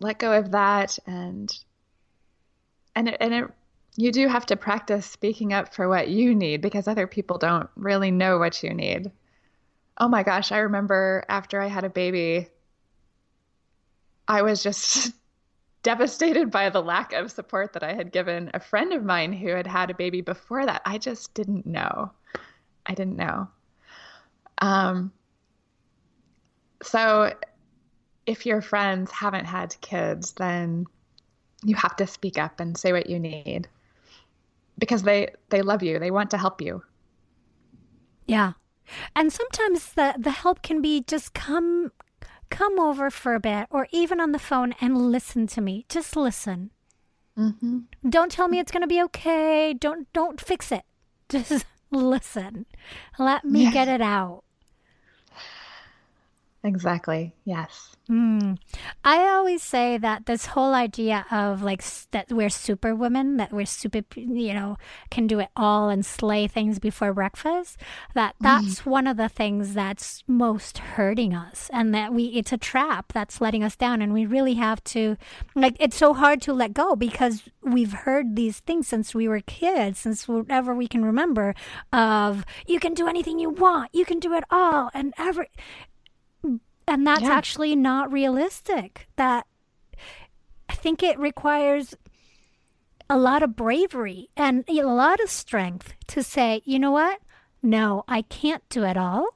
let go of that. And you do have to practice speaking up for what you need, because other people don't really know what you need. Oh my gosh. I remember after I had a baby, I was just devastated by the lack of support that I had given a friend of mine who had had a baby before that. I just didn't know. I didn't know. So if your friends haven't had kids, then you have to speak up and say what you need, because they love you. They want to help you. Yeah. And sometimes the help can be just come over for a bit, or even on the phone and listen to me. Just listen. Mm-hmm. Don't tell me it's going to be okay. Don't fix it. Just listen. Let me get it out. Exactly. Yes. I always say that this whole idea of like that we're superwomen, that we're super, you know, can do it all and slay things before breakfast, that's one of the things that's most hurting us, and that it's a trap that's letting us down. And we really have to, like, it's so hard to let go, because we've heard these things since we were kids, since whatever we can remember, of you can do anything you want, you can do it all, and And that's actually not realistic. That I think it requires a lot of bravery and a lot of strength to say, you know what? No, I can't do it all.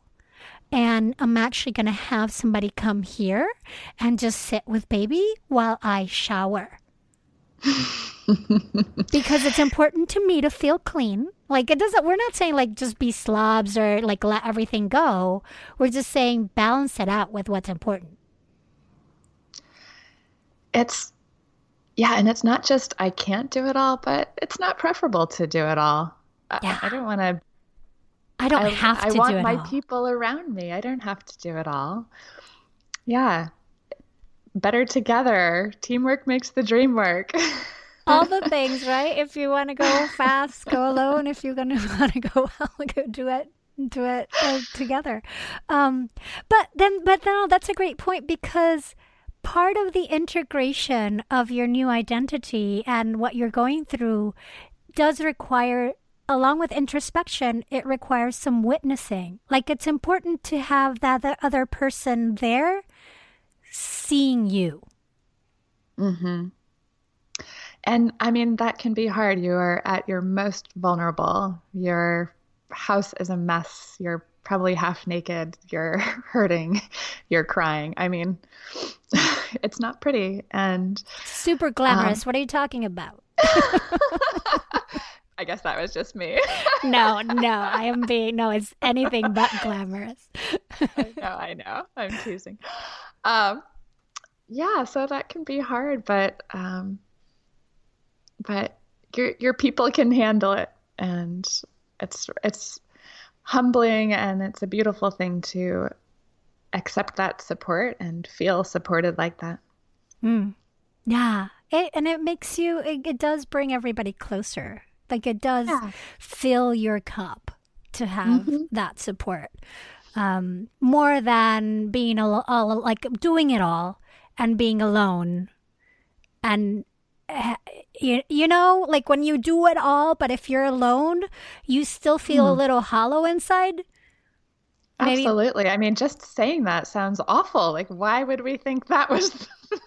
And I'm actually going to have somebody come here and just sit with baby while I shower. Because it's important to me to feel clean. Like, it doesn't, we're not saying like just be slobs or like let everything go. We're just saying balance it out with what's important. It's, yeah, and it's not just I can't do it all, but it's not preferable to do it all. Yeah. I don't want to. I don't have to do it all. I want my people around me. I don't have to do it all. Yeah. Better together. Teamwork makes the dream work. All the things, right? If you want to go fast, go alone. If you're going to want to go out, go do it together. But then that's a great point, because part of the integration of your new identity and what you're going through does require, along with introspection, it requires some witnessing. Like, it's important to have that other person there seeing you. Mm-hmm. And I mean, that can be hard. You are at your most vulnerable. Your house is a mess. You're probably half naked. You're hurting. You're crying. I mean, it's not pretty. And super glamorous. What are you talking about? I guess that was just me. No, I am being, no, it's anything but glamorous. I know. I'm teasing. Yeah, so that can be hard, but your people can handle it, and it's humbling, and it's a beautiful thing to accept that support and feel supported like that. Mm. Yeah. It does bring everybody closer. Like, it does fill your cup to have that support, more than being all like doing it all and being alone. And you know, like, when you do it all, but if you're alone, you still feel a little hollow inside. Maybe. Absolutely. I mean, just saying that sounds awful. Like, why would we think that was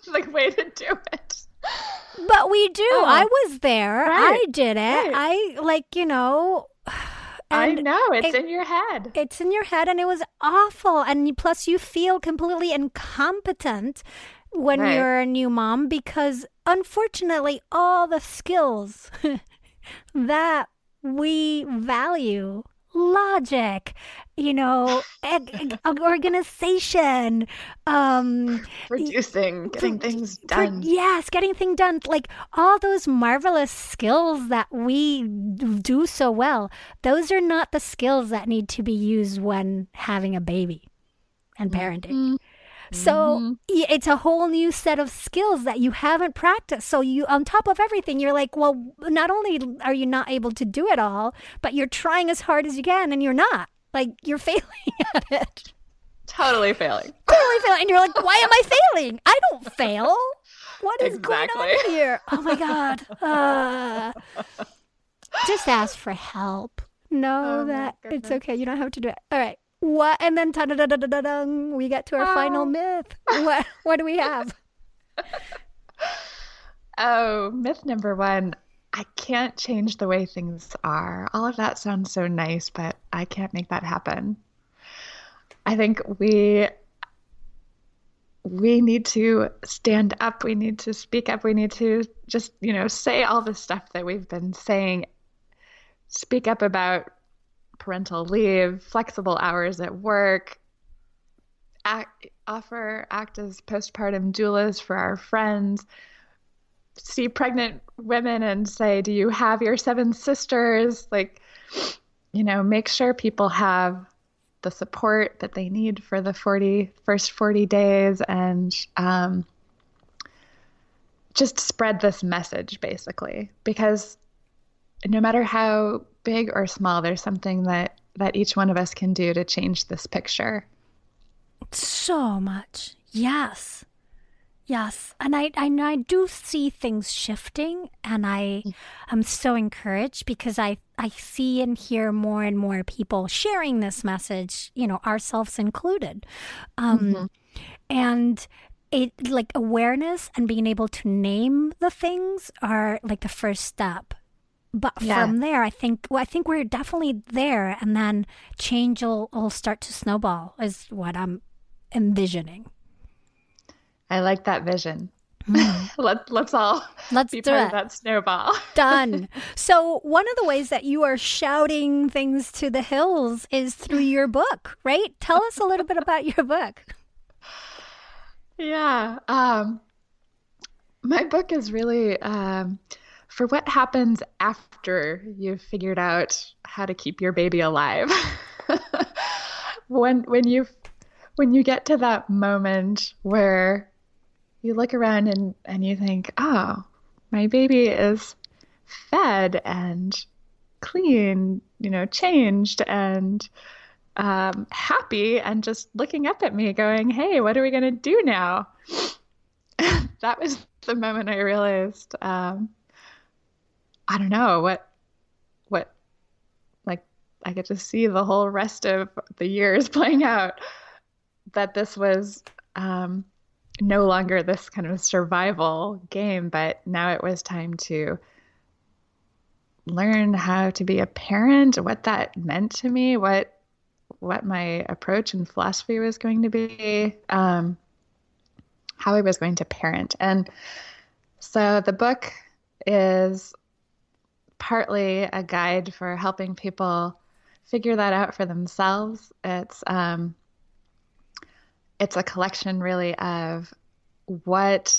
the way to do it? But we do. Oh, I was there. Right, I did it. Right. I, like, you know. And I know. It's in your head. It's in your head, and it was awful. And plus, you feel completely incompetent when you're a new mom, because unfortunately, all the skills that we value, logic, you know, organization, producing, getting things done. Yes, getting things done. Like, all those marvelous skills that we do so well, those are not the skills that need to be used when having a baby and parenting. Mm-hmm. So it's a whole new set of skills that you haven't practiced. So you, on top of everything, you're like, well, not only are you not able to do it all, but you're trying as hard as you can and you're not. Like, you're failing at it. Totally failing. And you're like, why am I failing? I don't fail. What is going on here? Oh, my God. Just ask for help. Know that it's okay. You don't have to do it. All right. What? And then we get to our final myth. What do we have? Oh, myth number one. I can't change the way things are. All of that sounds so nice, but I can't make that happen. I think we need to stand up. We need to speak up. We need to just, say all the stuff that we've been saying. Speak up about parental leave, flexible hours at work, act as postpartum doulas for our friends, see pregnant women and say, do you have your 7 sisters? Like, make sure people have the support that they need for the first 40 days and just spread this message basically, because no matter how big or small, there's something that each one of us can do to change this picture. So much. Yes. And I do see things shifting, and I am so encouraged because I see and hear more and more people sharing this message, ourselves included. And it, like, awareness and being able to name the things are like the first step. But from there, I think we're definitely there, and then change will start to snowball is what I'm envisioning. I like that vision. Let's be part of that snowball. Done. So one of the ways that you are shouting things to the hills is through your book, right? Tell us a little bit about your book. Yeah. My book is really... for what happens after you've figured out how to keep your baby alive. When you get to that moment where you look around and you think, oh, my baby is fed and clean, changed and happy and just looking up at me going, hey, what are we going to do now? That was the moment I realized, I don't know what like I get to see the whole rest of the years playing out, that this was no longer this kind of survival game, but now it was time to learn how to be a parent, what that meant to me, what my approach and philosophy was going to be, how I was going to parent. And so the book is partly a guide for helping people figure that out for themselves. It's a collection really of what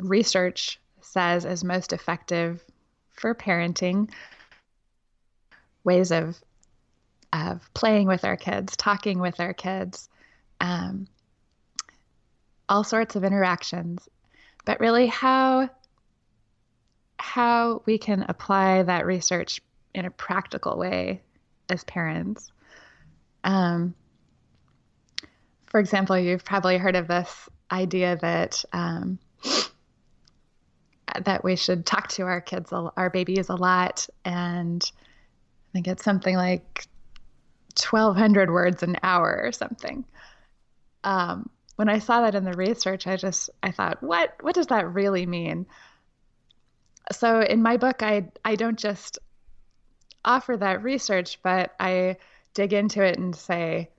research says is most effective for parenting, ways of playing with our kids, talking with our kids, all sorts of interactions, but really how we can apply that research in a practical way as parents. For example, you've probably heard of this idea that we should talk to our kids, our babies a lot. And I think it's something like 1,200 words an hour or something. When I saw that in the research, I thought, what does that really mean? So in my book, I don't just offer that research, but I dig into it and say,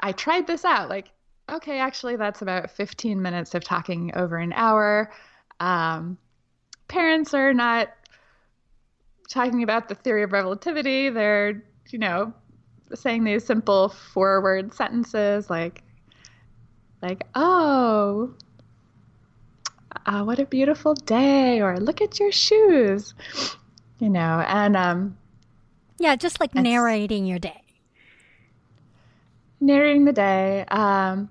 I tried this out. Like, okay, actually, that's about 15 minutes of talking over an hour. Parents are not talking about the theory of relativity. They're, saying these simple 4-word sentences like, oh... what a beautiful day, or look at your shoes, and just like narrating your day. narrating the day. And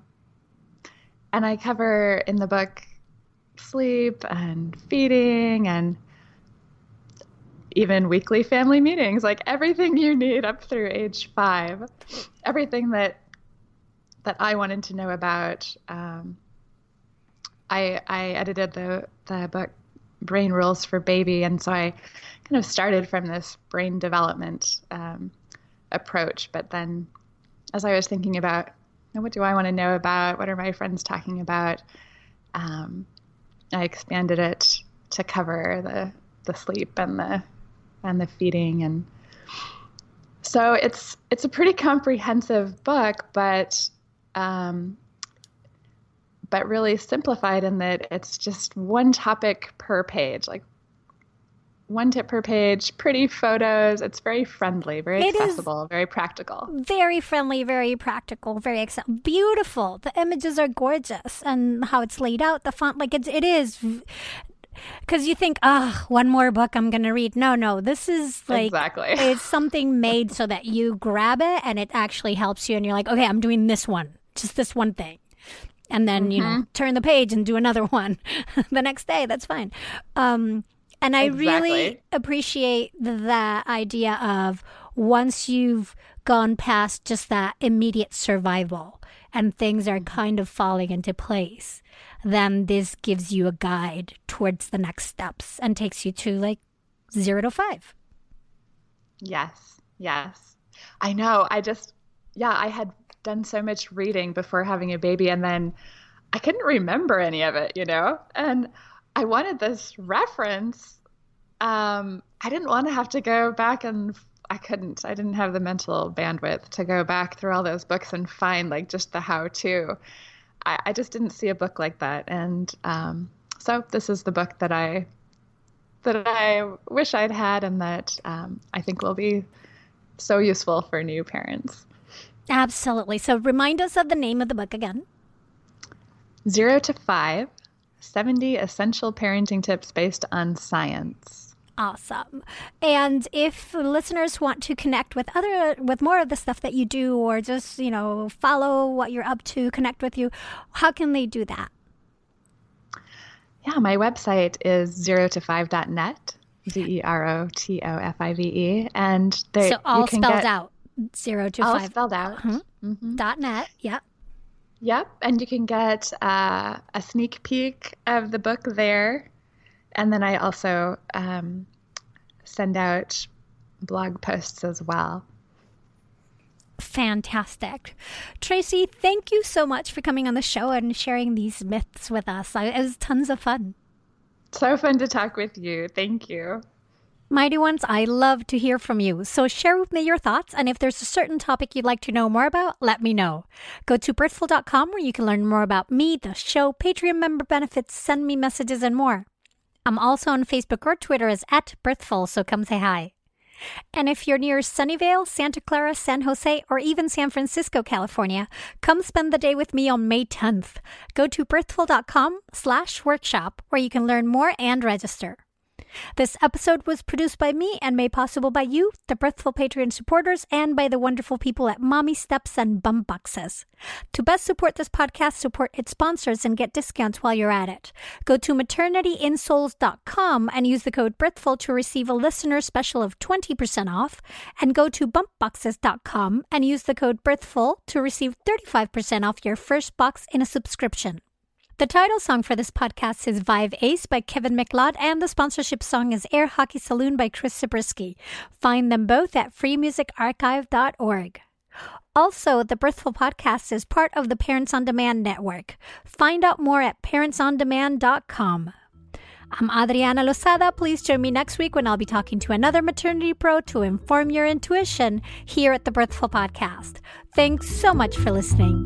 I cover in the book sleep and feeding and even weekly family meetings, like everything you need up through age 5, everything that I wanted to know about. I edited the book Brain Rules for Baby, and so I kind of started from this brain development approach. But then as I was thinking about, what do I want to know about? What are my friends talking about? I expanded it to cover the sleep and the feeding, and so it's a pretty comprehensive book, but really simplified in that it's just one topic per page, like one tip per page, pretty photos. It's very friendly, very accessible, very practical. Very friendly, very practical, very accessible. Beautiful. The images are gorgeous, and how it's laid out, the font, like it is. Because you think, one more book I'm going to read. No, this is like, exactly. It's something made so that you grab it and it actually helps you. And you're like, okay, I'm doing this one, just this one thing. And then, turn the page and do another one the next day. That's fine. And I really appreciate the idea of once you've gone past just that immediate survival and things are kind of falling into place, then this gives you a guide towards the next steps and takes you to 0 to 5. Yes. I know. I had done so much reading before having a baby, and then I couldn't remember any of it, and I wanted this reference. I didn't want to have to go back, and I didn't have the mental bandwidth to go back through all those books and find just the how-to. I just didn't see a book like that. And so this is the book that I wish I'd had, and that I think will be so useful for new parents. Absolutely. So remind us of the name of the book again. 0 to 5, 70 essential parenting tips based on science. Awesome. And if listeners want to connect with more of the stuff that you do, or just, follow what you're up to, connect with you, how can they do that? Yeah, my website is zerotofive.net, zerotofive. And so all you can spelled out, 0 to 5. All spelled out. .net, yep. Yep, and you can get a sneak peek of the book there. And then I also send out blog posts as well. Fantastic. Tracy, thank you so much for coming on the show and sharing these myths with us. It was tons of fun. So fun to talk with you. Thank you. Mighty Ones, I love to hear from you. So share with me your thoughts, and if there's a certain topic you'd like to know more about, let me know. Go to birthful.com, where you can learn more about me, the show, Patreon member benefits, send me messages, and more. I'm also on Facebook or Twitter as @Birthful, so come say hi. And if you're near Sunnyvale, Santa Clara, San Jose, or even San Francisco, California, come spend the day with me on May 10th. Go to birthful.com/workshop, where you can learn more and register. This episode was produced by me and made possible by you, the Birthful Patreon supporters, and by the wonderful people at Mommy Steps and Bump Boxes. To best support this podcast, support its sponsors and get discounts while you're at it. Go to maternityinsoles.com and use the code BIRTHFUL to receive a listener special of 20% off, and go to bumpboxes.com and use the code BIRTHFUL to receive 35% off your first box in a subscription. The title song for this podcast is Vive Ace by Kevin MacLeod, and the sponsorship song is Air Hockey Saloon by Chris Zabriskie. Find them both at freemusicarchive.org. Also, the Birthful Podcast is part of the Parents on Demand Network. Find out more at parentsondemand.com. I'm Adriana Losada. Please join me next week when I'll be talking to another maternity pro to inform your intuition here at the Birthful Podcast. Thanks so much for listening.